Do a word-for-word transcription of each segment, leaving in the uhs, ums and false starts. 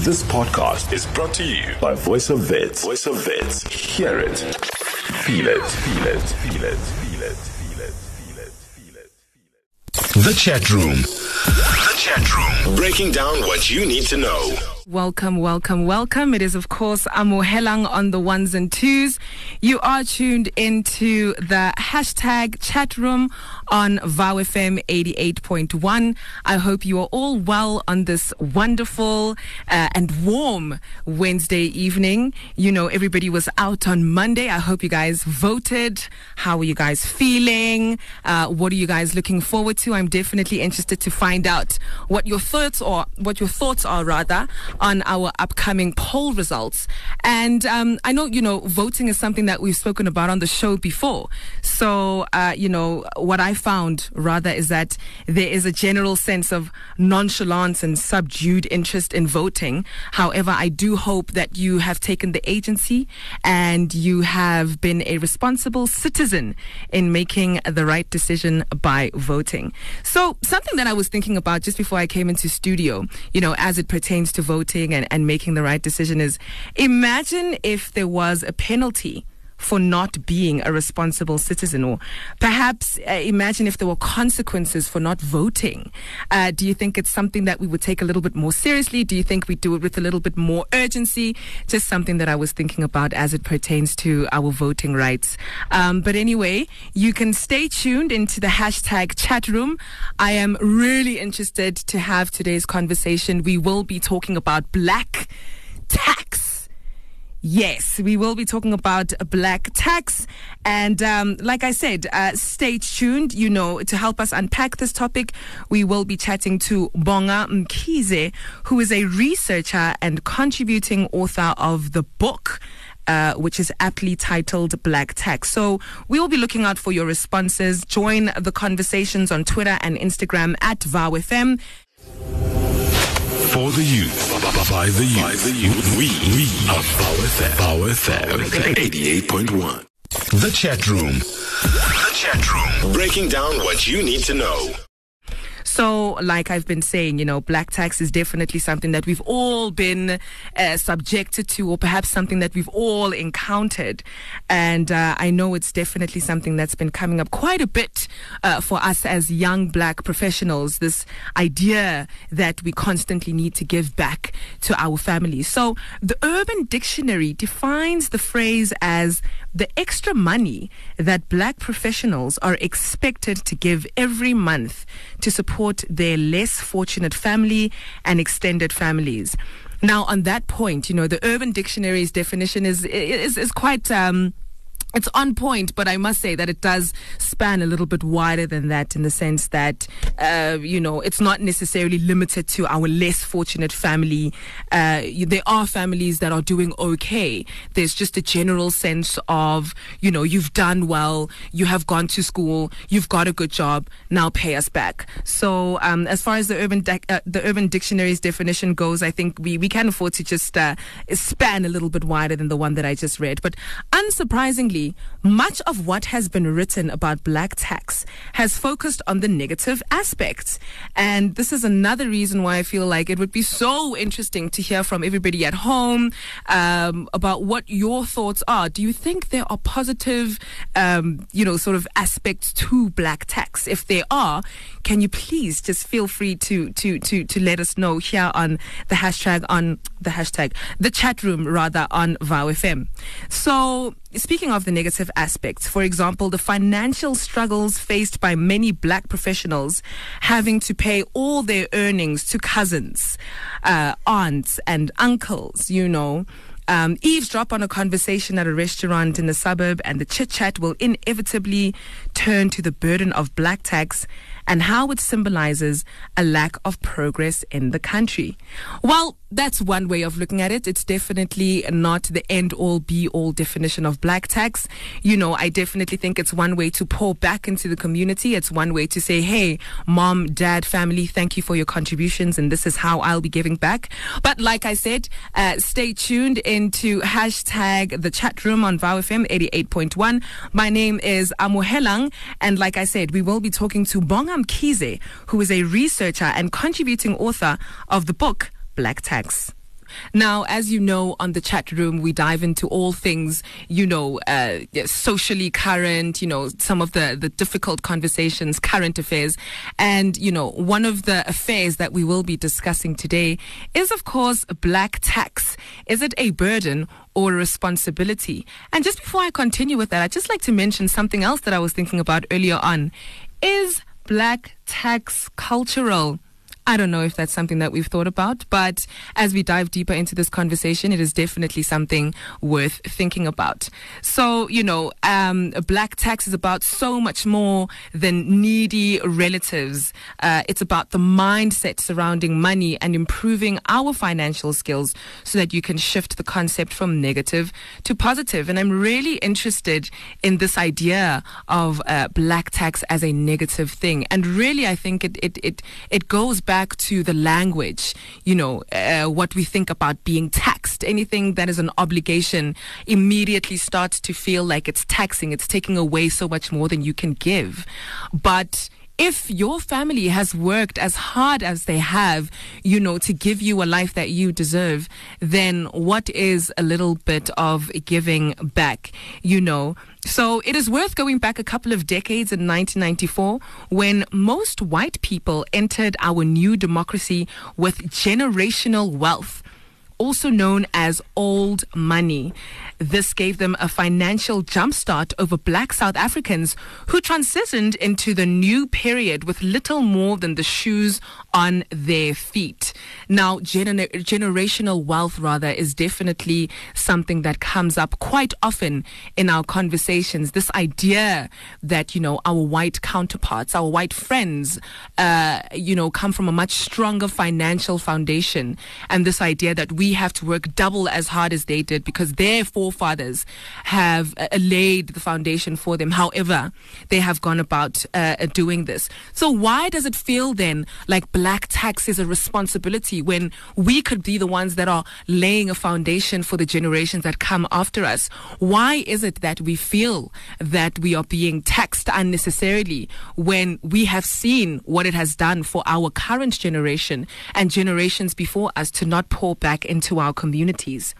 This podcast is brought to you by Voice of Vets. Voice of Vets. Hear it. Feel it. Feel it. Feel it. Feel it. Feel it. Feel it. Feel it. The chat room. The chat room. Breaking down what you need to know. Welcome, welcome, welcome. It is, of course, Amo Helang on the ones and twos. You are tuned into the hashtag chat room on V O W F M eighty-eight point one. I hope you are all well on this wonderful uh, and warm Wednesday evening. You know, everybody was out on Monday. I hope you guys voted. How are you guys feeling? Uh, what are you guys looking forward to? I'm definitely interested to find out what your thoughts or what your thoughts are, rather, on our upcoming poll results. And um, I know, you know, voting is something that we've spoken about on the show before. So, uh, you know, what I found, rather, is that there is a general sense of nonchalance and subdued interest in voting. However, I do hope that you have taken the agency and you have been a responsible citizen in making the right decision by voting. So, something that I was thinking about just before I came into studio, you know, as it pertains to voting, voting and, and making the right decision is, imagine if there was a penalty for not being a responsible citizen, or perhaps uh, imagine if there were consequences for not voting. Uh, do you think it's something that we would take a little bit more seriously? Do you think we do it with a little bit more urgency? Just something that I was thinking about as it pertains to our voting rights. Um, but anyway, you can stay tuned into the hashtag chat room. I am really interested to have today's conversation. We will be talking about black tax. Yes, we will be talking about black tax. And um, like I said, uh, stay tuned, you know, to help us unpack this topic. We will be chatting to Bonga Mkhize, who is a researcher and contributing author of the book, Uh, which is aptly titled Black Tax. So we will be looking out for your responses. Join the conversations on Twitter and Instagram at V O W F M. For the youth, by the youth, by the youth. we, we are PowerFab, eighty-eight point one. The chat room, the chat room, breaking down what you need to know. So, like I've been saying, you know, black tax is definitely something that we've all been uh, subjected to, or perhaps something that we've all encountered. And uh, I know it's definitely something that's been coming up quite a bit uh, for us as young black professionals, this idea that we constantly need to give back to our families. So, the Urban Dictionary defines the phrase as the extra money that black professionals are expected to give every month to support their less fortunate family and extended families. Now, on that point, you know, the Urban Dictionary's definition is is, is quite... Um, It's on point, but I must say that it does span a little bit wider than that, in the sense that, uh, you know, it's not necessarily limited to our less fortunate family. Uh, there are families that are doing okay. There's just a general sense of, you know, you've done well, you have gone to school, you've got a good job, now pay us back. So um, as far as the Urban Di- uh, the Urban Dictionary's definition goes, I think we, we can afford to just uh, span a little bit wider than the one that I just read. But unsurprisingly, much of what has been written about black tax has focused on the negative aspects. And this is another reason why I feel like it would be so interesting to hear from everybody at home um, about what your thoughts are. Do you think there are positive, um, you know, sort of aspects to black tax? If there are, can you please just feel free to to to to let us know here on the hashtag, on the hashtag, the chat room, rather, on V O W F M. So, speaking of the negative aspects, for example, the financial struggles faced by many black professionals having to pay all their earnings to cousins, uh, aunts and uncles, you know. Um, eavesdrop on a conversation at a restaurant in the suburb and the chit-chat will inevitably turn to the burden of black tax and how it symbolizes a lack of progress in the country. Well, that's one way of looking at it. It's definitely not the end-all, be-all definition of black tax. You know, I definitely think it's one way to pour back into the community. It's one way to say, hey, mom, dad, family, thank you for your contributions, and this is how I'll be giving back. But like I said, uh, stay tuned into hashtag the chat room on V O W F M eighty-eight point one. My name is Amo Helang, and like I said, we will be talking to Bonga Mkhize, who is a researcher and contributing author of the book Black Tax. Now, as you know, on the chat room, we dive into all things, you know, uh, socially current, you know, some of the, the difficult conversations, current affairs. And, you know, one of the affairs that we will be discussing today is, of course, black tax. Is it a burden or responsibility? And just before I continue with that, I'd just like to mention something else that I was thinking about earlier on. Is black tax cultural? I don't know if that's something that we've thought about, but as we dive deeper into this conversation, it is definitely something worth thinking about. So, you know, um, black tax is about so much more than needy relatives. Uh, it's about the mindset surrounding money and improving our financial skills so that you can shift the concept from negative to positive. And I'm really interested in this idea of uh, black tax as a negative thing. And really, I think it it it, it goes back Back to the language, you know, uh, what we think about being taxed. Anything that is an obligation immediately starts to feel like it's taxing. It's taking away so much more than you can give. But if your family has worked as hard as they have, you know, to give you a life that you deserve, then what is a little bit of giving back, you know? So it is worth going back a couple of decades in nineteen ninety-four when most white people entered our new democracy with generational wealth, also known as old money. This gave them a financial jumpstart over black South Africans who transitioned into the new period with little more than the shoes on their feet. Now, gener- generational wealth, rather, is definitely something that comes up quite often in our conversations. This idea that, you know, our white counterparts, our white friends, uh, you know, come from a much stronger financial foundation. And this idea that we We have to work double as hard as they did because their forefathers have uh, laid the foundation for them. However, they have gone about uh, doing this. So why does it feel then like black tax is a responsibility when we could be the ones that are laying a foundation for the generations that come after us? Why is it that we feel that we are being taxed unnecessarily when we have seen what it has done for our current generation and generations before us to not pour back into into our communities?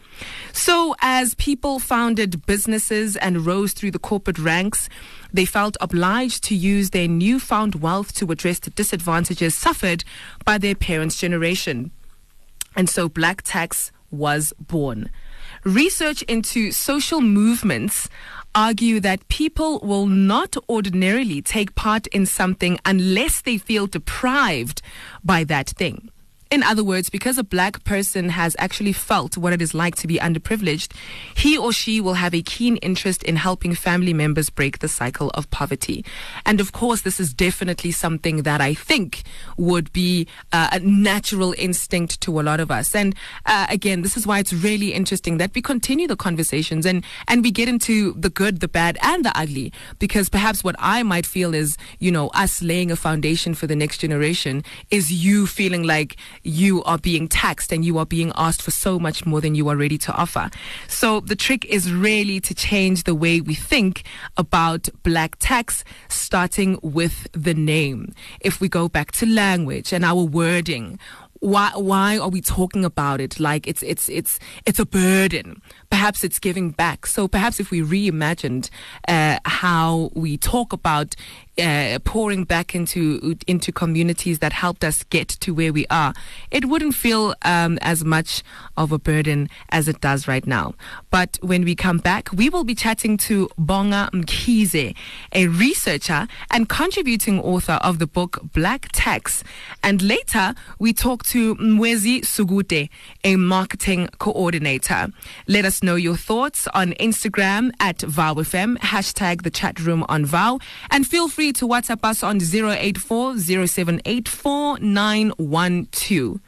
So as people founded businesses and rose through the corporate ranks, they felt obliged to use their newfound wealth to address the disadvantages suffered by their parents' generation. And so black tax was born. Research into social movements argue that people will not ordinarily take part in something unless they feel deprived by that thing. In other words, because a black person has actually felt what it is like to be underprivileged, he or she will have a keen interest in helping family members break the cycle of poverty. And of course, this is definitely something that I think would be uh, a natural instinct to a lot of us. And uh, again, this is why it's really interesting that we continue the conversations and, and we get into the good, the bad, and the ugly. Because perhaps what I might feel is, you know, us laying a foundation for the next generation is you feeling like you are being taxed and you are being asked for so much more than you are ready to offer. So the trick is really to change the way we think about black tax, starting with the name. If we go back to language and our wording, Why why are we talking about it like it's it's it's it's a burden? Perhaps it's giving back. So perhaps if we reimagined uh, how we talk about uh, pouring back into into communities that helped us get to where we are, it wouldn't feel um, as much of a burden as it does right now. But when we come back, we will be chatting to Bonga Mkhize, a researcher and contributing author of the book Black Tax. And later, we talk to Mwezi Sukude, a marketing coordinator. Let us know your thoughts on Instagram at V O W F M, hashtag the chat room on V O W, and feel free to WhatsApp us on zero eight four zero seven eight four nine one two.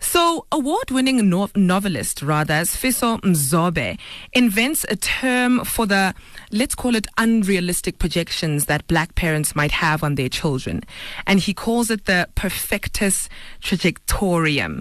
So, award-winning no- novelist, rather, Fiso Mzobe, invents a term for the, let's call it, unrealistic projections that black parents might have on their children. And he calls it the perfectus trajectorium.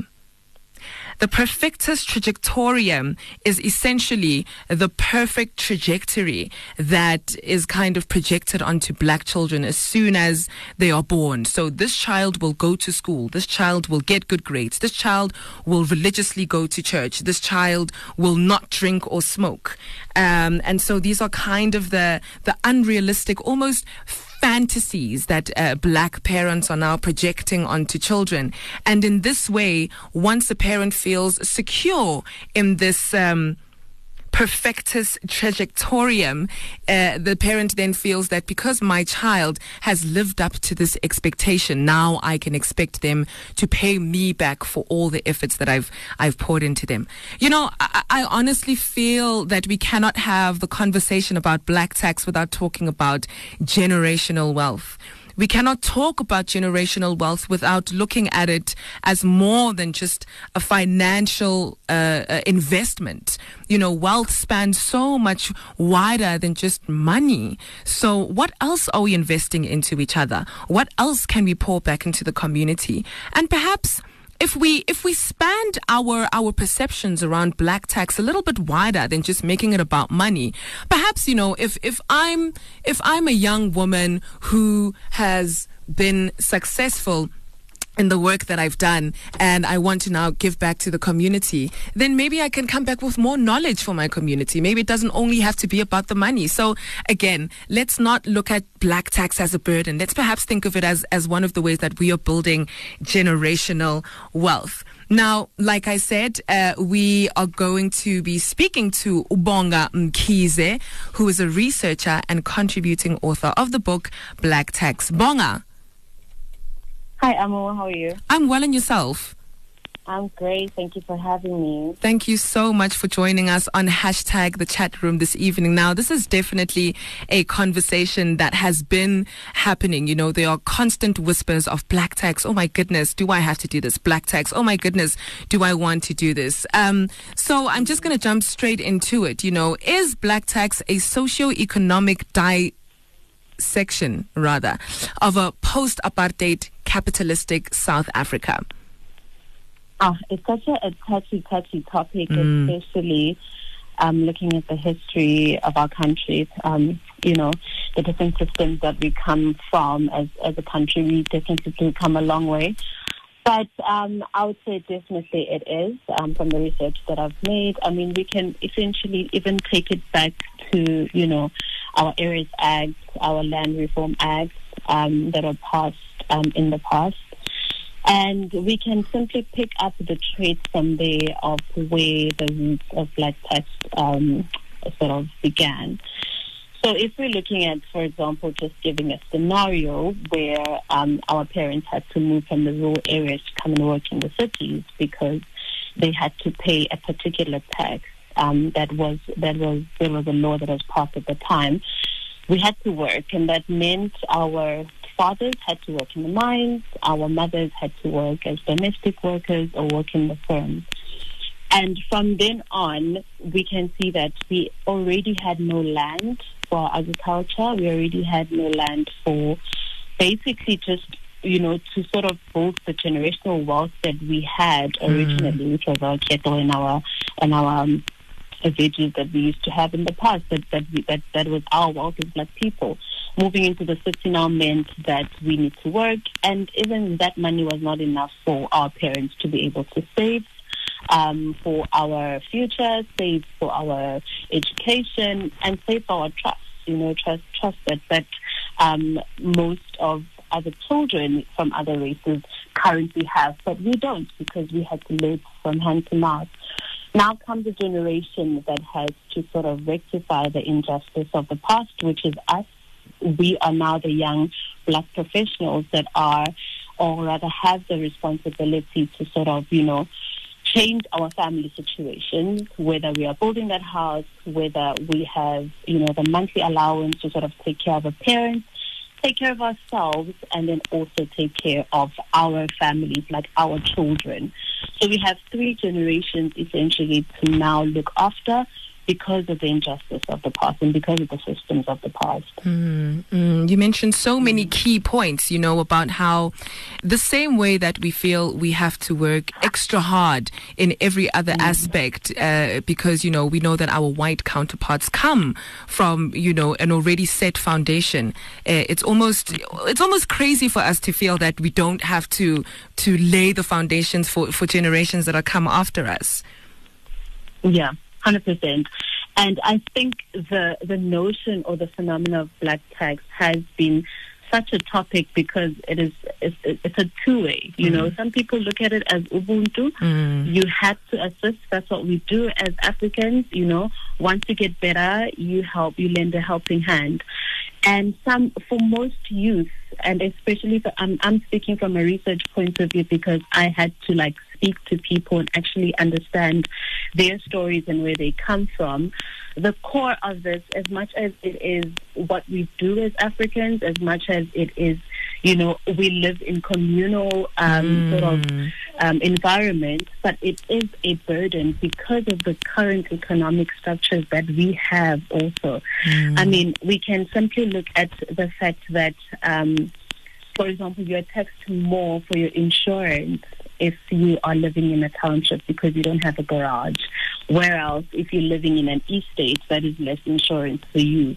The perfectus trajectorium is essentially the perfect trajectory that is kind of projected onto black children as soon as they are born. So this child will go to school. This child will get good grades. This child will religiously go to church. This child will not drink or smoke. Um, and so these are kind of the, the unrealistic, almost fantasies that uh, black parents are now projecting onto children. And in this way, once a parent feels secure in this um, perfectus trajectorium, uh, the parent then feels that because my child has lived up to this expectation, now I can expect them to pay me back for all the efforts that I've I've poured into them. You know, I, I honestly feel that we cannot have the conversation about black tax without talking about generational wealth. We cannot talk about generational wealth without looking at it as more than just a financial uh, investment. You know, wealth spans so much wider than just money. So what else are we investing into each other? What else can we pour back into the community? And perhaps If we if we expand our our perceptions around black tax a little bit wider than just making it about money, perhaps, you know, if if I'm if I'm a young woman who has been successful in the work that I've done and I want to now give back to the community, then maybe I can come back with more knowledge for my community. Maybe it doesn't only have to be about the money. So again, let's not look at black tax as a burden. Let's perhaps think of it as, as one of the ways that we are building generational wealth. Now, like I said, uh, we are going to be speaking to Bonga Mkhize, who is a researcher and contributing author of the book Black Tax. Bonga. Hi, Amo. How are you? I'm well, and yourself? I'm great. Thank you for having me. Thank you so much for joining us on hashtag the chat room this evening. Now, this is definitely a conversation that has been happening. You know, there are constant whispers of black tax. Oh, my goodness, do I have to do this? Black tax. Oh, my goodness, do I want to do this? Um, so I'm just going to jump straight into it. You know, is black tax a socio-economic di- section, rather, of a post-apartheid capitalistic South Africa? Oh, it's such a, a touchy, touchy topic, mm. especially um, looking at the history of our country, um, you know, the different systems that we come from as, as a country. We definitely do come a long way. But um, I would say definitely it is, um, from the research that I've made. I mean, we can essentially even take it back to, you know, our Areas Act, our Land Reform Act um, that are passed Um, in the past, and we can simply pick up the traits from there of where the roots of black tax um, sort of began. So if we're looking at, for example, just giving a scenario where um, our parents had to move from the rural areas to come and work in the cities because they had to pay a particular tax um, that was that was there was a law that was passed at the time. We had to work, and that meant our fathers had to work in the mines, our mothers had to work as domestic workers or work in the firms. And from then on, we can see that we already had no land for agriculture. We already had no land for basically just, you know, to sort of build the generational wealth that we had originally, mm. which was our cattle and our, and our um, veggies that we used to have in the past, that, that, we, that, that was our wealth as black people. Moving into the city now meant that we need to work, and even that money was not enough for our parents to be able to save um, for our future, save for our education, and save for our trust, you know, trust trust that, that um, most of other children from other races currently have, but we don't because we had to live from hand to mouth. Now comes a generation that has to sort of rectify the injustice of the past, which is us. We are now the young black professionals that are, or rather have the responsibility to sort of, you know, change our family situation, whether we are building that house, whether we have, you know, the monthly allowance to sort of take care of our parents, take care of ourselves, and then also take care of our families, like our children. So we have three generations essentially to now look after, because of the injustice of the past and because of the systems of the past. Mm, mm. You mentioned so many key points, you know, about how the same way that we feel we have to work extra hard in every other mm. aspect uh, because, you know, we know that our white counterparts come from, you know, an already set foundation. Uh, it's almost it's almost crazy for us to feel that we don't have to to lay the foundations for, for generations that are come after us. Yeah. one hundred percent. And I think the the notion or the phenomena of black tax has been such a topic because it is it's, it's a two-way. You mm. know, some people look at it as Ubuntu. Mm. You have to assist. That's what we do as Africans. You know, once you get better, you help. You lend a helping hand. And some for most youth, and especially for, I'm I'm speaking from a research point of view because I had to like. speak to people and actually understand their stories and where they come from. The core of this, as much as it is what we do as Africans, as much as it is, you know, we live in communal um, mm. sort of um, environment, but it is a burden because of the current economic structures that we have also. Mm. I mean, we can simply look at the fact that, um, for example, you're taxed more for your insurance if you are living in a township because you don't have a garage, whereas if you're living in an estate, that is less insurance for you.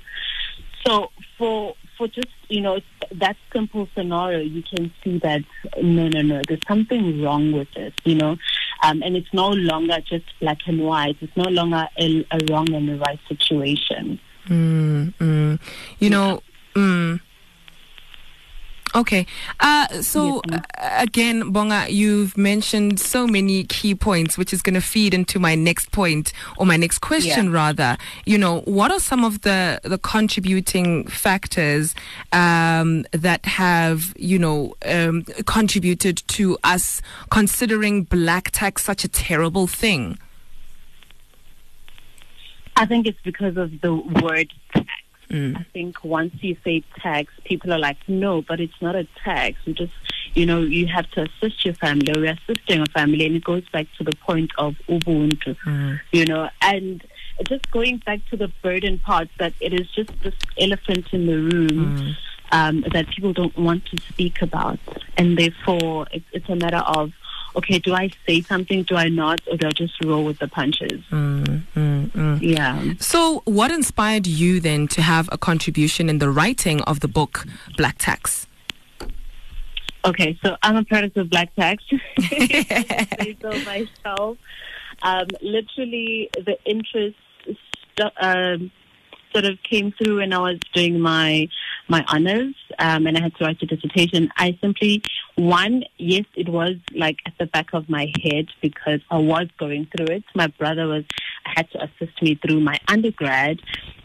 So for for just, you know, that simple scenario, you can see that, no, no, no, there's something wrong with this, you know, um, and it's no longer just black and white. It's no longer a, a wrong and a right situation. Mm, mm. You know, mm. Okay. Uh, so, yes, uh, again, Bonga, you've mentioned so many key points, which is going to feed into my next point or my next question, yeah. rather. You know, what are some of the, the contributing factors um, that have, you know, um, contributed to us considering black tax such a terrible thing? I think it's because of the word tax. Mm. I think once you say tax, people are like, no, but it's not a tax. You just, you know, you have to assist your family. We're assisting a family, and it goes back to the point of Ubuntu, mm. you know. And just going back to the burden part, that it is just this elephant in the room mm. um, that people don't want to speak about, and therefore it, it's a matter of, okay, do I say something, do I not, or do I just roll with the punches? Mm, mm, mm. Yeah. So what inspired you then to have a contribution in the writing of the book, Black Tax? Okay, so I'm a product of Black Tax. I say so myself. Um, literally, the interest st- um, sort of came through when I was doing my... my honors, um, and I had to write a dissertation. I simply, one, yes, it was like at the back of my head because I was going through it. My brother was, had to assist me through my undergrad,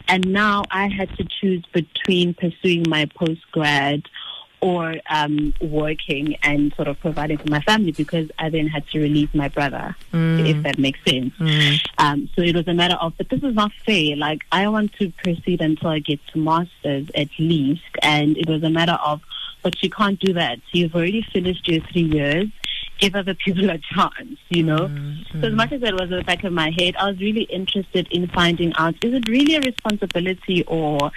and now I had to choose between pursuing my postgrad or um, working and sort of providing for my family because I then had to release my brother, mm. if that makes sense. Mm. Um, so it was a matter of, but this is not fair. Like, I want to proceed until I get to master's at least. And it was a matter of, but you can't do that. You've already finished your three years. Give other people a chance, you know. Mm-hmm. So as much as that was at the back of my head, I was really interested in finding out, is it really a responsibility or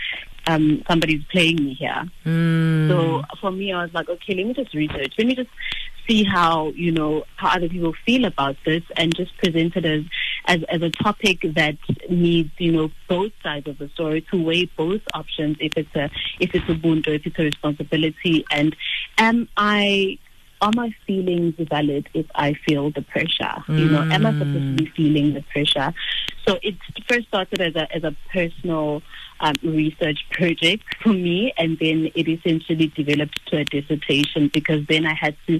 um, somebody's playing me here? Mm. So for me, I was like, okay, let me just research. Let me just see how, you know, how other people feel about this and just present it as, as, as a topic that needs, you know, both sides of the story to weigh both options, if it's a, if it's Ubuntu, if it's a responsibility. And am I... are my feelings valid if I feel the pressure? Mm. You know, am I supposed to be feeling the pressure? So it first started as a as a personal um, research project for me, and then it essentially developed to a dissertation because then I had to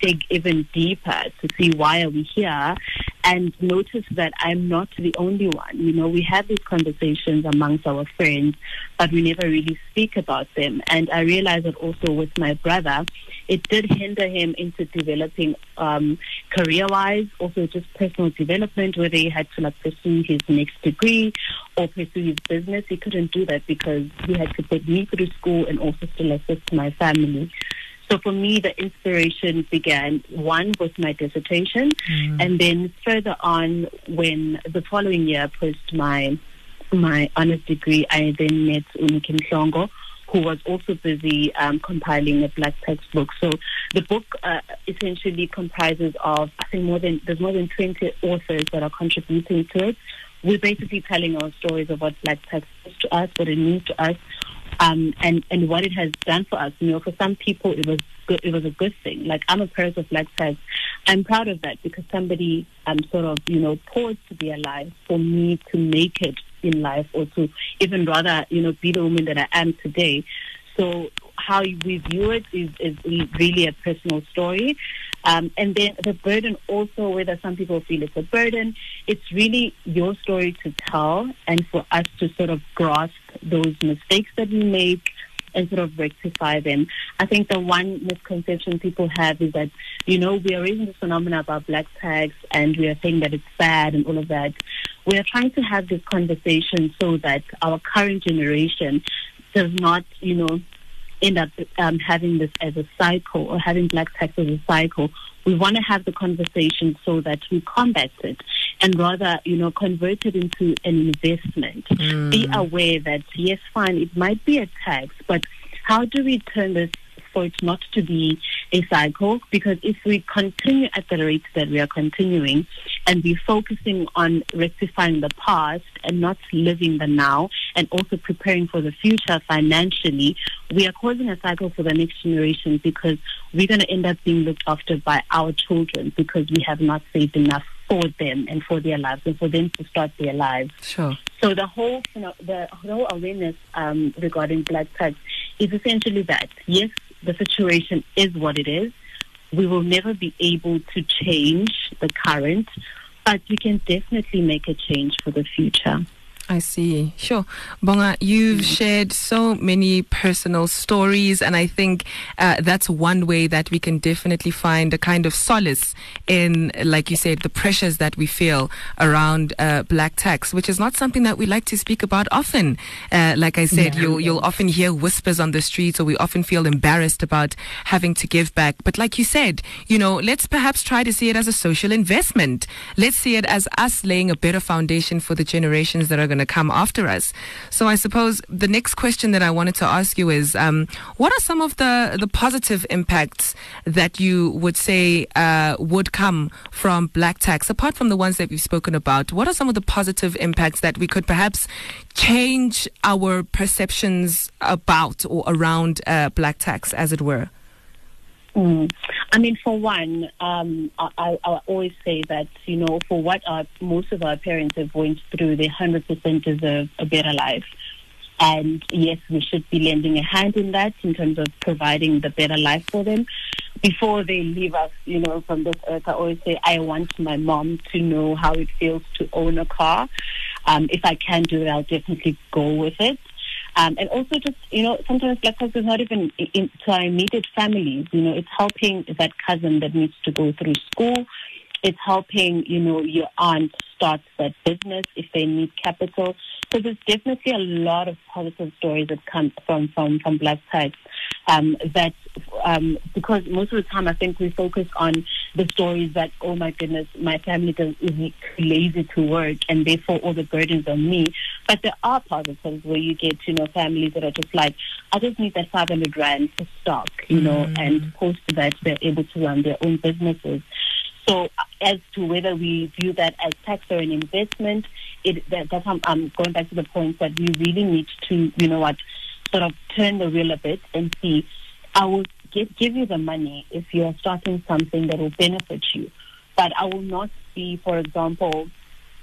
dig even deeper to see why are we here and notice that I'm not the only one. You know, we have these conversations amongst our friends, but we never really speak about them. And I realized that also with my brother, it did hinder him into developing um, career-wise, also just personal development, whether he had to like pursue his next degree or pursue his business. He couldn't do that because he had to put me through school and also still assist my family. So for me, the inspiration began, one, with my dissertation, mm. and then further on, when the following year, post my my honours degree, I then met Uniquingo, who was also busy um, compiling a black textbook. So the book uh, essentially comprises of, I think, more than there's more than twenty authors that are contributing to it. We're basically telling our stories of what black text is to us, what it means to us, um, and and what it has done for us. You know, for some people, it was good, it was a good thing. Like, I'm a person of black text. I'm proud of that because somebody um sort of you know paused to be alive for me to make it in life, or to even rather, you know, be the woman that I am today. So how we view it is, is really a personal story. Um, and then the burden also, whether some people feel it's a burden, it's really your story to tell, and for us to sort of grasp those mistakes that we make and sort of rectify them. I think the one misconception people have is that, you know, we are raising this phenomena about black tags and we are saying that it's bad and all of that. We are trying to have this conversation so that our current generation does not, you know, end up um, having this as a cycle, or having black tags as a cycle. We want to have the conversation so that we combat it, and rather, you know, convert it into an investment. Mm. Be aware that, yes, fine, it might be a tax, but how do we turn this for it not to be a cycle? Because if we continue at the rate that we are continuing, and be focusing on rectifying the past and not living the now, and also preparing for the future financially, we are causing a cycle for the next generation, because we're going to end up being looked after by our children because we have not saved enough for them and for their lives, and for them to start their lives. Sure. So the whole, you know, the whole awareness um, regarding black tax is essentially that, yes, the situation is what it is. We will never be able to change the current, but we can definitely make a change for the future. I see. Sure. Bonga, you've mm-hmm. shared so many personal stories, and I think uh, that's one way that we can definitely find a kind of solace in, like you said, the pressures that we feel around uh, black tax, which is not something that we like to speak about often. Uh, like I said, yeah. you'll, you'll often hear whispers on the streets, or we often feel embarrassed about having to give back. But like you said, you know, let's perhaps try to see it as a social investment. Let's see it as us laying a better foundation for the generations that are going to come after us. So I suppose the next question that I wanted to ask you is, um, what are some of the, the positive impacts that you would say uh, would come from black tax? Apart from the ones that we've spoken about, what are some of the positive impacts that we could perhaps change our perceptions about or around uh, black tax, as it were? Mm. I mean, for one, um, I, I always say that, you know, for what our, most of our parents have went through, they one hundred percent deserve a better life. And yes, we should be lending a hand in that, in terms of providing the better life for them. Before they leave us, you know, from this earth, I always say I want my mom to know how it feels to own a car. Um, if I can do it, I'll definitely go with it. Um, and also just, you know, sometimes black tax is not even in, in, to our immediate families. You know, it's helping that cousin that needs to go through school. It's helping, you know, your aunt start that business if they need capital. So there's definitely a lot of positive stories that come from, from, from black tax. Um, that um, because most of the time I think we focus on the stories that, oh my goodness, my family is lazy to work and therefore all the burdens on me. But there are positives where you get, you know, families that are just like, I just need that five hundred rand for stock, you mm. know, and post that they're able to run their own businesses. So as to whether we view that as tax or an investment, it, that, that's how I'm going back to the point that we really need to, you know what, sort of turn the wheel a bit and see, I will give, give you the money if you're starting something that will benefit you. But I will not be, for example,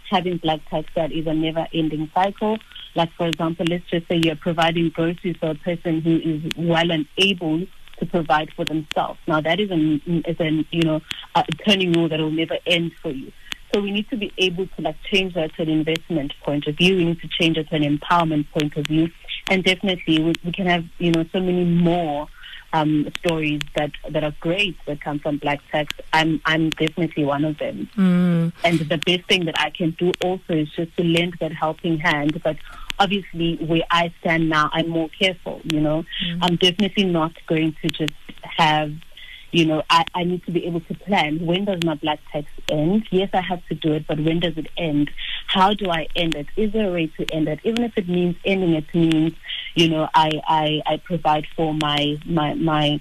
having black tax that is a never-ending cycle. Like, for example, let's just say you're providing groceries for a person who is well and able to provide for themselves. Now, that is an, is an you know, a turning rule that will never end for you. So we need to be able to, like, change that to an investment point of view. We need to change it to an empowerment point of view. And definitely, we, we can have, you know, so many more um, stories that, that are great that come from black tax. I'm I'm definitely one of them. Mm. And the best thing that I can do also is just to lend that helping hand. But obviously, where I stand now, I'm more careful, you know. Mm. I'm definitely not going to just have, you know, I, I need to be able to plan. When does my blood test end? Yes, I have to do it, but when does it end? How do I end it? Is there a way to end it? Even if it means ending it means, you know, I, I, I provide for my, my, my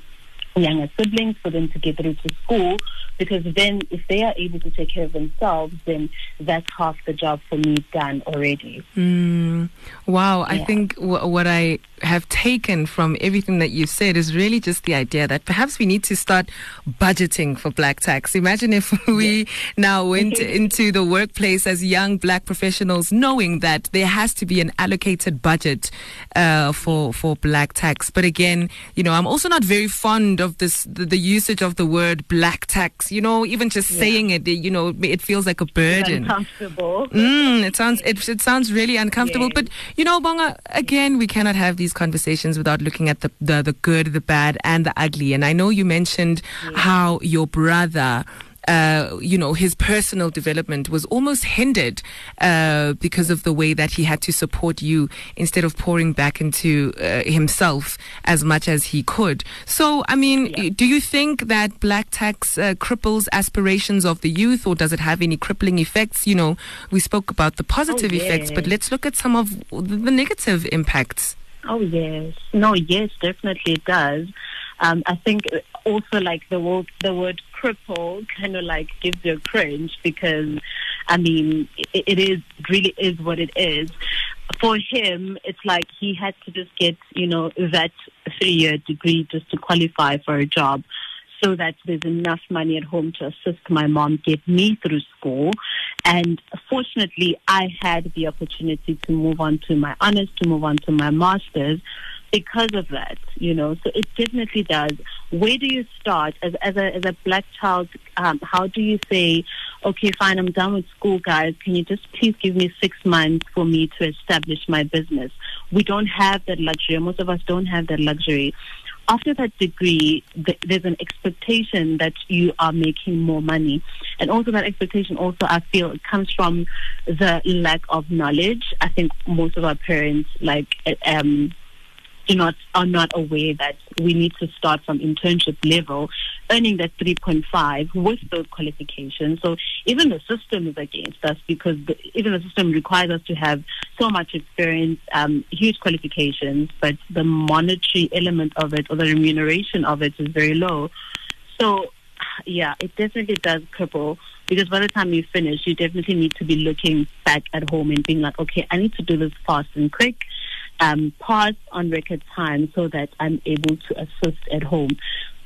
younger siblings for them to get through to school, because then if they are able to take care of themselves, then that's half the job for me done already. Mm. Wow. Yeah. I think w- what I have taken from everything that you've said is really just the idea that perhaps we need to start budgeting for black tax. Imagine if we yeah. now went into the workplace as young black professionals knowing that there has to be an allocated budget uh, for, for black tax. But again, you know, I'm also not very fond of this the, the usage of the word black tax. You know, even just yeah. saying it, you know, it feels like a burden. It's uncomfortable. Mm, it, sounds, it, it sounds really uncomfortable. Yeah. But, you know, Bonga, again, we cannot have these conversations without looking at the, the the good, the bad, and the ugly. And I know you mentioned yeah. how your brother, uh, you know, his personal development was almost hindered uh, because of the way that he had to support you instead of pouring back into uh, himself as much as he could. So, I mean, yeah. do you think that black tax uh, cripples aspirations of the youth, or does it have any crippling effects? You know, we spoke about the positive oh, yeah. effects, but let's look at some of the negative impacts. Oh, yes. No, yes, definitely it does. Um, I think also like the word, the word cripple kind of like gives you a cringe because, I mean, it, it is really is what it is. For him, it's like he had to just get, you know, that three-year degree just to qualify for a job so that there's enough money at home to assist my mom get me through school. And fortunately, I had the opportunity to move on to my honors, to move on to my master's because of that, you know. So it definitely does. Where do you start? As, as, a, as a black child, um, how do you say, okay, fine, I'm done with school, guys. Can you just please give me six months for me to establish my business? We don't have that luxury. Most of us don't have that luxury. After that degree, th- there's an expectation that you are making more money. And also that expectation also, I feel, it comes from the lack of knowledge. I think most of our parents, like, um, do not, are not aware that we need to start from internship level, earning that three point five with those qualifications. So even the system is against us because the, even the system requires us to have so much experience, um, huge qualifications, but the monetary element of it or the remuneration of it is very low. So, yeah, it definitely does cripple because by the time you finish, you definitely need to be looking back at home and being like, okay, I need to do this fast and quick. Um, pass on record time so that I'm able to assist at home.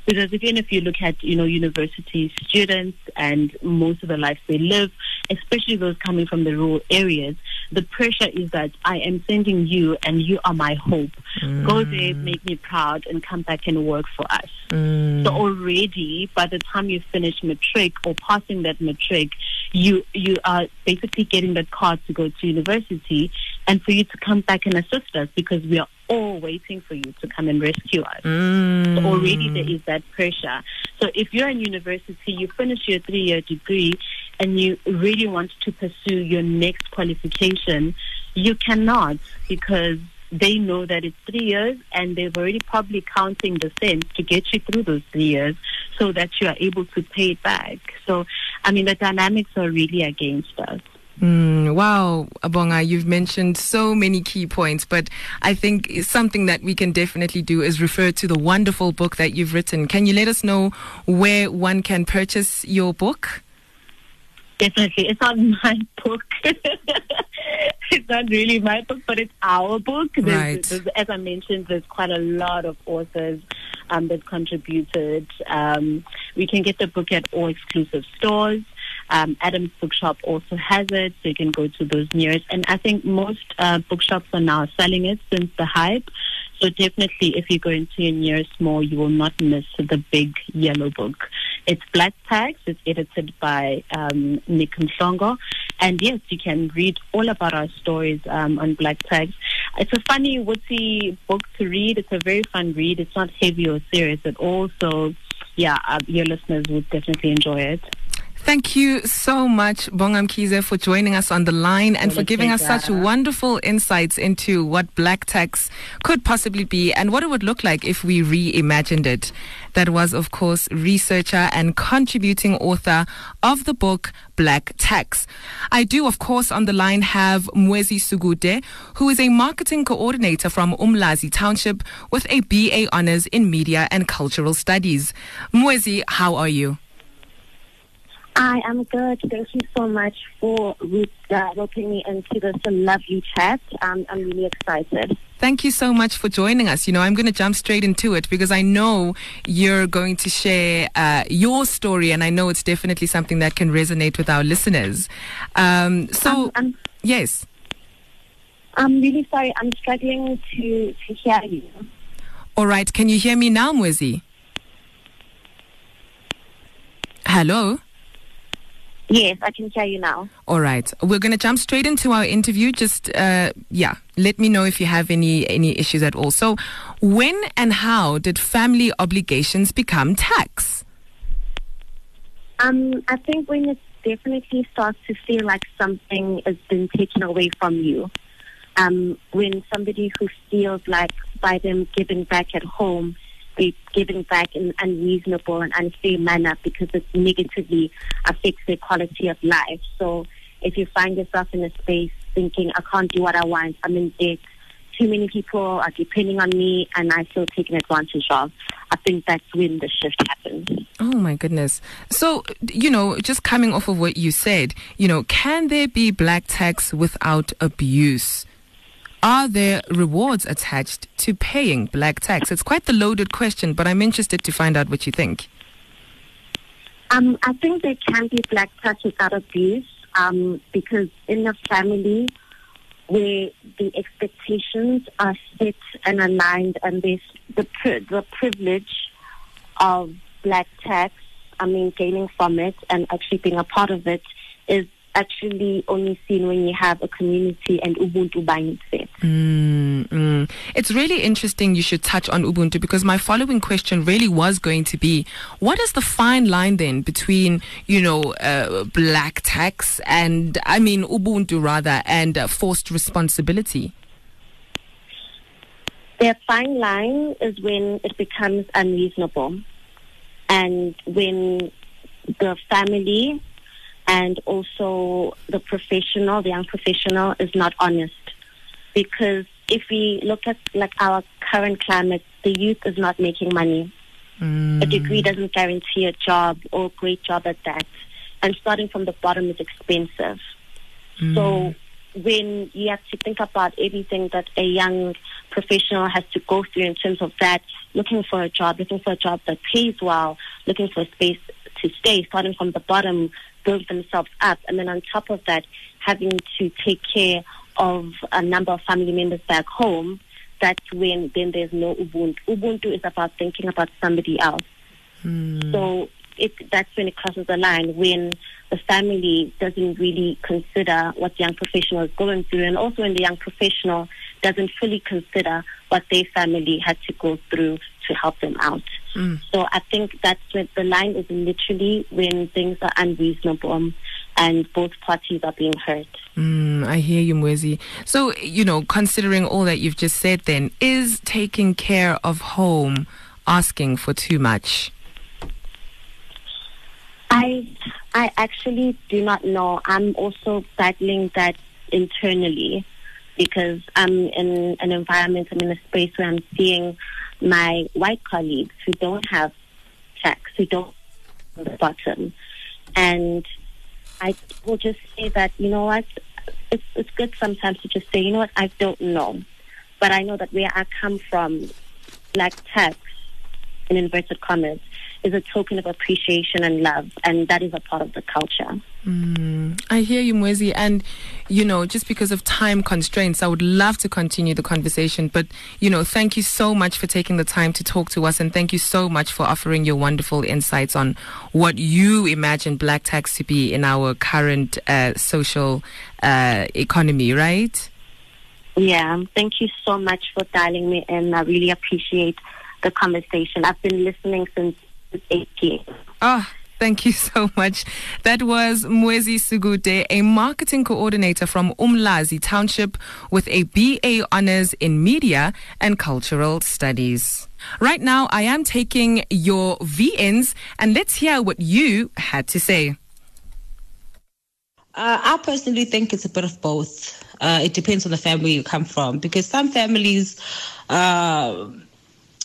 Because again, if you look at, you know, university students and most of the lives they live, especially those coming from the rural areas, the pressure is that I am sending you and you are my hope. Mm. Go there, make me proud and come back and work for us. Mm. So already by the time you finish matric or passing that matric, you you are basically getting that card to go to university and for you to come back and assist us because we are all waiting for you to come and rescue us. Mm. So already there is that pressure. So if you're in university, you finish your three-year degree and you really want to pursue your next qualification, you cannot because they know that it's three years and they've already probably counting the cents to get you through those three years so that you are able to pay it back. So, I mean, the dynamics are really against us. Mm, wow, Bonga, you've mentioned so many key points, but I think something that we can definitely do is refer to the wonderful book that you've written. Can you let us know where one can purchase your book? Definitely. It's not my book. It's not really my book, but it's our book. There's, right. there's, as I mentioned, there's quite a lot of authors um, that contributed. Um, we can get the book at all exclusive stores. Um, Adam's Bookshop also has it, so you can go to those nearest. And I think most uh, bookshops are now selling it since the hype. So definitely, if you go into your nearest mall, you will not miss the big yellow book. It's Black Tax. It's edited by um, Nick Mhlongo. And yes, you can read all about our stories um, on Black Tax. It's a funny, witty book to read. It's a very fun read. It's not heavy or serious at all. So yeah, uh, your listeners would definitely enjoy it. Thank you so much, Bonga Mkhize, for joining us on the line and for giving us such wonderful insights into what black tax could possibly be and what it would look like if we reimagined it. That was, of course, researcher and contributing author of the book Black Tax. I do, of course, on the line have Mwezi Sukude, who is a marketing coordinator from Umlazi Township with a B A Honours in Media and Cultural Studies. Mwezi, how are you? I am good. Thank you so much for uh, roping me into this lovely chat. Um, I'm really excited. Thank you so much for joining us. You know, I'm going to jump straight into it because I know you're going to share uh, your story, and I know it's definitely something that can resonate with our listeners. Um, so, um, I'm, yes. I'm really sorry. I'm struggling to, to hear you. All right. Can you hear me now, Mwezi? Hello? Yes, I can hear you now. All right. We're going to jump straight into our interview. Just, uh, yeah, let me know if you have any, any issues at all. So when and how did family obligations become tax? Um, I think when it definitely starts to feel like something has been taken away from you. Um, when somebody who feels like by them giving back at home, they're giving back in an unreasonable and unfair manner because it negatively affects their quality of life. So if you find yourself in a space thinking, I can't do what I want, I'm in debt, too many people are depending on me and I feel taken advantage of, I think that's when the shift happens. Oh my goodness. So, you know, just coming off of what you said, you know, can there be black tax without abuse? Are there rewards attached to paying black tax? It's quite the loaded question, but I'm interested to find out what you think. Um, I think there can be black tax without abuse um, because in a family where the expectations are set and aligned and there's the, pri- the privilege of black tax, I mean, gaining from it and actually being a part of it is actually only seen when you have a community and Ubuntu binds it. Mm, mm. It's really interesting you should touch on Ubuntu because my following question really was going to be, what is the fine line then between, you know, uh, black tax and, I mean, Ubuntu rather, and uh, forced responsibility? The fine line is when it becomes unreasonable and when the family and also the professional, the young professional, is not honest. Because if we look at like our current climate, the youth is not making money. Mm. A degree doesn't guarantee a job or a great job at that. And starting from the bottom is expensive. Mm. So when you have to think about everything that a young professional has to go through in terms of that, looking for a job, looking for a job that pays well, looking for a space to stay, starting from the bottom, build themselves up, and then on top of that, having to take care of a number of family members back home, that's when then there's no Ubuntu. Ubuntu is about thinking about somebody else. Mm. So it, that's when it crosses the line, when the family doesn't really consider what the young professional is going through, and also when the young professional doesn't fully consider what their family had to go through to help them out. Mm. So I think that's when the line is literally when things are unreasonable and both parties are being hurt. Mm, I hear you, Mwezi. So, you know, considering all that you've just said then, is taking care of home asking for too much? I, I actually do not know. I'm also battling that internally because I'm in an environment, I'm in a space where I'm seeing my white colleagues who don't have tax, who don't have the bottom. And I will just say that, you know what, it's, it's good sometimes to just say, you know what, I don't know. But I know that where I come from, black tax, in inverted commas, is a token of appreciation and love, and that is a part of the culture. Mm, I hear you, Mwezi, and you know, just because of time constraints, I would love to continue the conversation, but you know, thank you so much for taking the time to talk to us, and thank you so much for offering your wonderful insights on what you imagine black tax to be in our current uh, social uh, economy, right? Yeah, thank you so much for dialing me in. I really appreciate the conversation. I've been listening since eight years. Oh, Thank you so much. That was Mwezi Sukude, a marketing coordinator from Umlazi Township with a B A Honours in Media and Cultural Studies. Right now, I am taking your V Ns and let's hear what you had to say. Uh, I personally think it's a bit of both. Uh, it depends on the family you come from, because some families uh,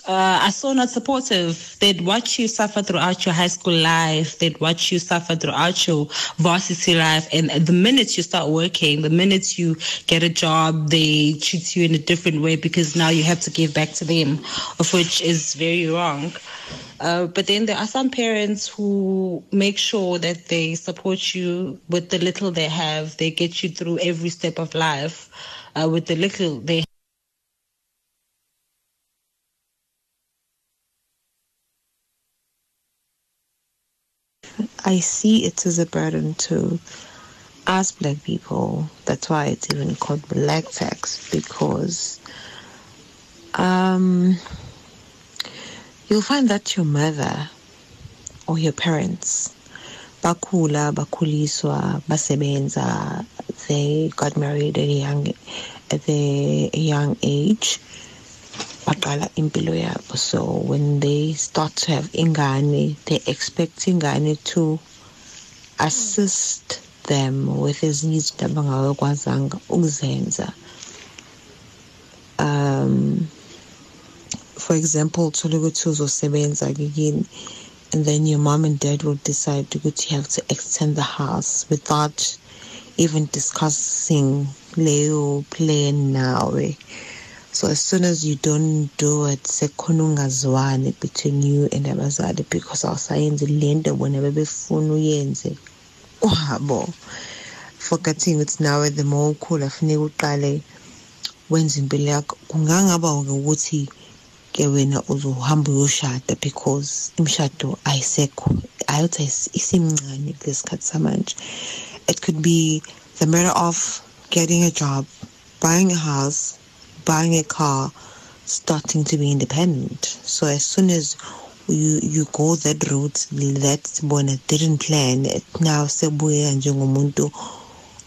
uh, are so not supportive. They'd watch you suffer throughout your high school life. They'd watch you suffer throughout your varsity life. And the minute you start working, the minute you get a job, they treat you in a different way because now you have to give back to them, of which is very wrong. Uh, but then there are some parents who make sure that they support you with the little they have. They get you through every step of life uh, with the little they have. I see it as a burden to us black people. That's why it's even called black tax, because... Um, you'll find that your mother or your parents, bakula, bakuliswa, basebenza, they got married at a young, at a young age. Bakala impilo yabo. So when they start to have ingane, they expect ingane to assist them with izinto abangakwazanga ukuzenza. Um. For example, and then your mom and dad will decide to have to extend the house without even discussing Leo plan now. So as soon as you don't do it, sekonungazwane between you and abazali, because outside the land whenever befunu yenze. Uhabo. Forgetting it's now at the more cool of new kale when zimbilak kungangaba wuti. Because imshado ayisekho ayothi isimncane kulesikhathi samanje. It could be the matter of getting a job, buying a house, buying a car, starting to be independent. So as soon as you you go that route that bona didn't plan, it now sebuya njengomuntu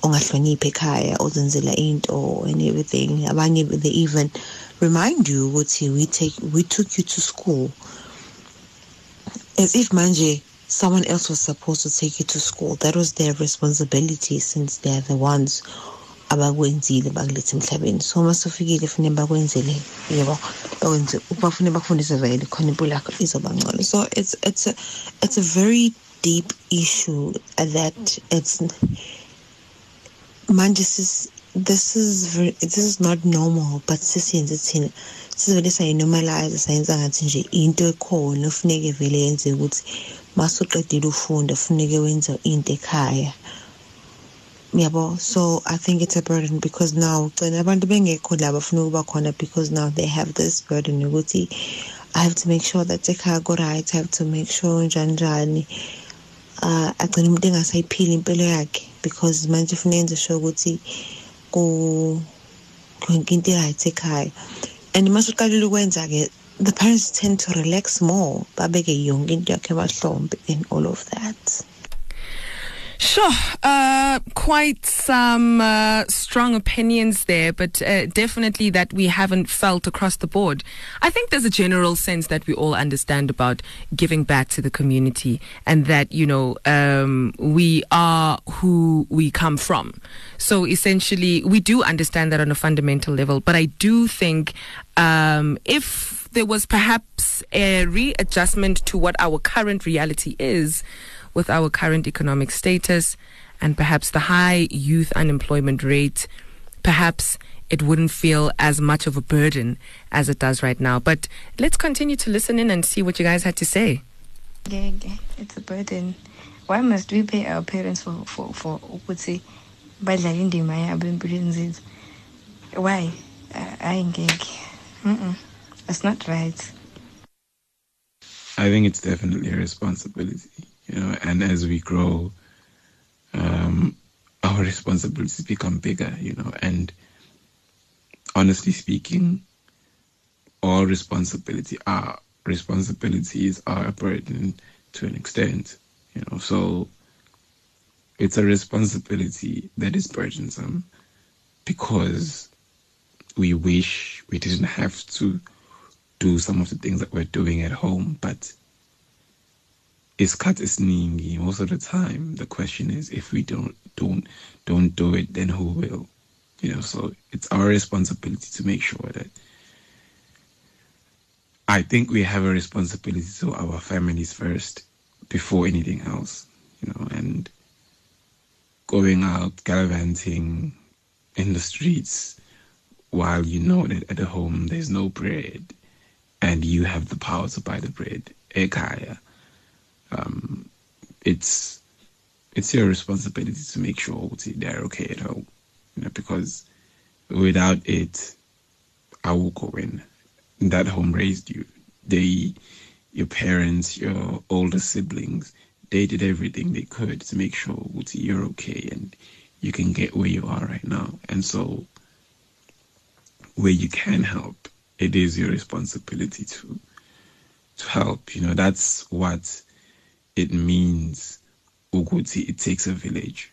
ongahloniphi ekhaya ozenzela into and everything. Abanye they even remind you, Wuti, we take we took you to school. As if manje someone else was supposed to take you to school. That was their responsibility, since they're the ones abakwenzile bakulethe emhlabeni. So masofikile kufanele bakwenzele yebo bakwenze ubafanele bakufundise vele khona impilo yakho izoba ngcono. So it's it's a, it's a very deep issue that it's manje is This is very, this is not normal, but this is in this is when they normalize the science and change into core. No funny villains, they would masukle dilu funda funny villains or into kaya. So I think it's a burden, because now when I want to bring a collab from Uber corner, because now they have this burden. I have to make sure that the car go right. I have to make sure Janjani. Uh, I can even as I peel in Peleak, because my friends show goody. Go and the parents tend to relax more and all of that. Sure, uh, quite some uh, strong opinions there, but uh, definitely that we haven't felt across the board. I think there's a general sense that we all understand about giving back to the community, and that, you know, um, we are who we come from. So essentially, we do understand that on a fundamental level, but I do think um, if there was perhaps a readjustment to what our current reality is, with our current economic status and perhaps the high youth unemployment rate, perhaps it wouldn't feel as much of a burden as it does right now. But let's continue to listen in and see what you guys had to say. Yeah, yeah. It's a burden. Why must we pay our parents for for for ukuthi badlalinde maya abempilweni? Why? I think that's not right. I think it's definitely a responsibility. You know, and as we grow, um, our responsibilities become bigger, you know, and honestly speaking, all responsibility, our responsibilities are a burden to an extent, you know. So it's a responsibility that is burdensome because we wish we didn't have to do some of the things that we're doing at home, but it's cut is ningi. Most of the time, the question is, if we don't don't don't do it, then who will? You know, so it's our responsibility to make sure that. I think we have a responsibility to our families first, before anything else, you know, and going out, gallivanting in the streets, while you know that at home there's no bread, and you have the power to buy the bread, ekhaya, um, it's it's your responsibility to make sure they're okay at home, you know, because without it, I will go in. That home raised you. They, your parents, your older siblings, they did everything they could to make sure you're okay and you can get where you are right now. And so, where you can help, it is your responsibility to to help. You know, that's what it means. Uguti, it takes a village.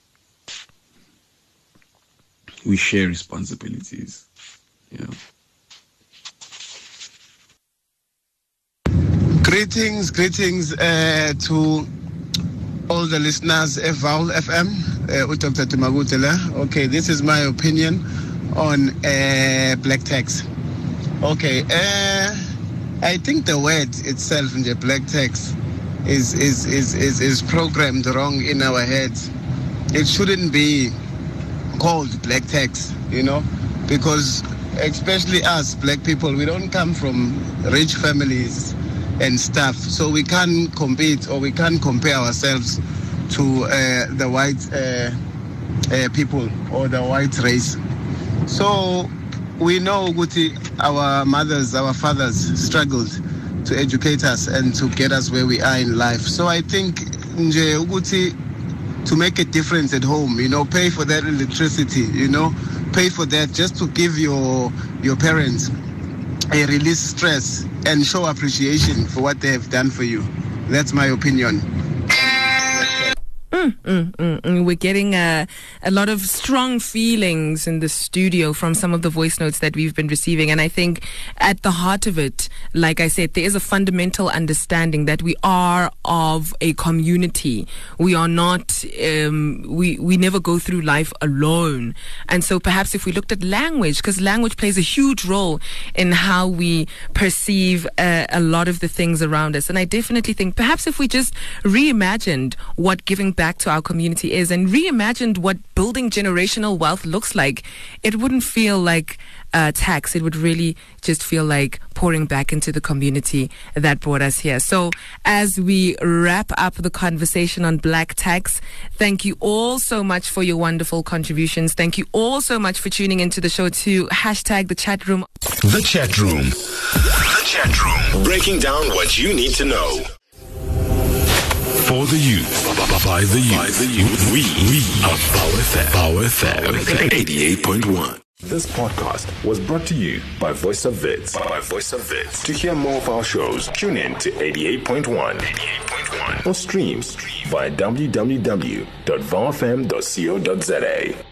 We share responsibilities, you know. Greetings, greetings uh, to all the listeners at V O W F M. Uh, Doctor Magutela. Okay, this is my opinion on uh, black tax. Okay, uh, I think the word itself in the black tax is is, is, is is programmed wrong in our heads. It shouldn't be called black tax, you know, because especially us black people, we don't come from rich families and stuff, so we can't compete or we can't compare ourselves to uh, the white uh, uh, people or the white race. So we know Guti, our mothers, our fathers struggled to educate us and to get us where we are in life. So I think Nje Guti, to make a difference at home, you know, pay for that electricity, you know, pay for that just to give your your parents a release stress and show appreciation for what they have done for you. That's my opinion. Mm, mm, mm, mm. We're getting uh, a lot of strong feelings in the studio from some of the voice notes that we've been receiving. And I think at the heart of it, like I said, there is a fundamental understanding that we are of a community. We are not, um, we, we never go through life alone. And so perhaps if we looked at language, because language plays a huge role in how we perceive uh, a lot of the things around us. And I definitely think perhaps if we just reimagined what giving back to our community is and reimagined what building generational wealth looks like, it wouldn't feel like uh, tax. It would really just feel like pouring back into the community that brought us here. So as we wrap up the conversation on black tax, thank you all so much for your wonderful contributions. Thank you all so much for tuning into the show to hashtag the chat room. The chat room. The chat room. Breaking down what you need to know. For the youth, by the youth, by the youth. we, we are PowerFab, PowerFab eighty-eight point one. This podcast was brought to you by Voice of Vids. By Voice of Vids. To hear more of our shows, tune in to eighty-eight point one, eighty-eight point one, or streams via w w w dot v o f m dot co dot z a.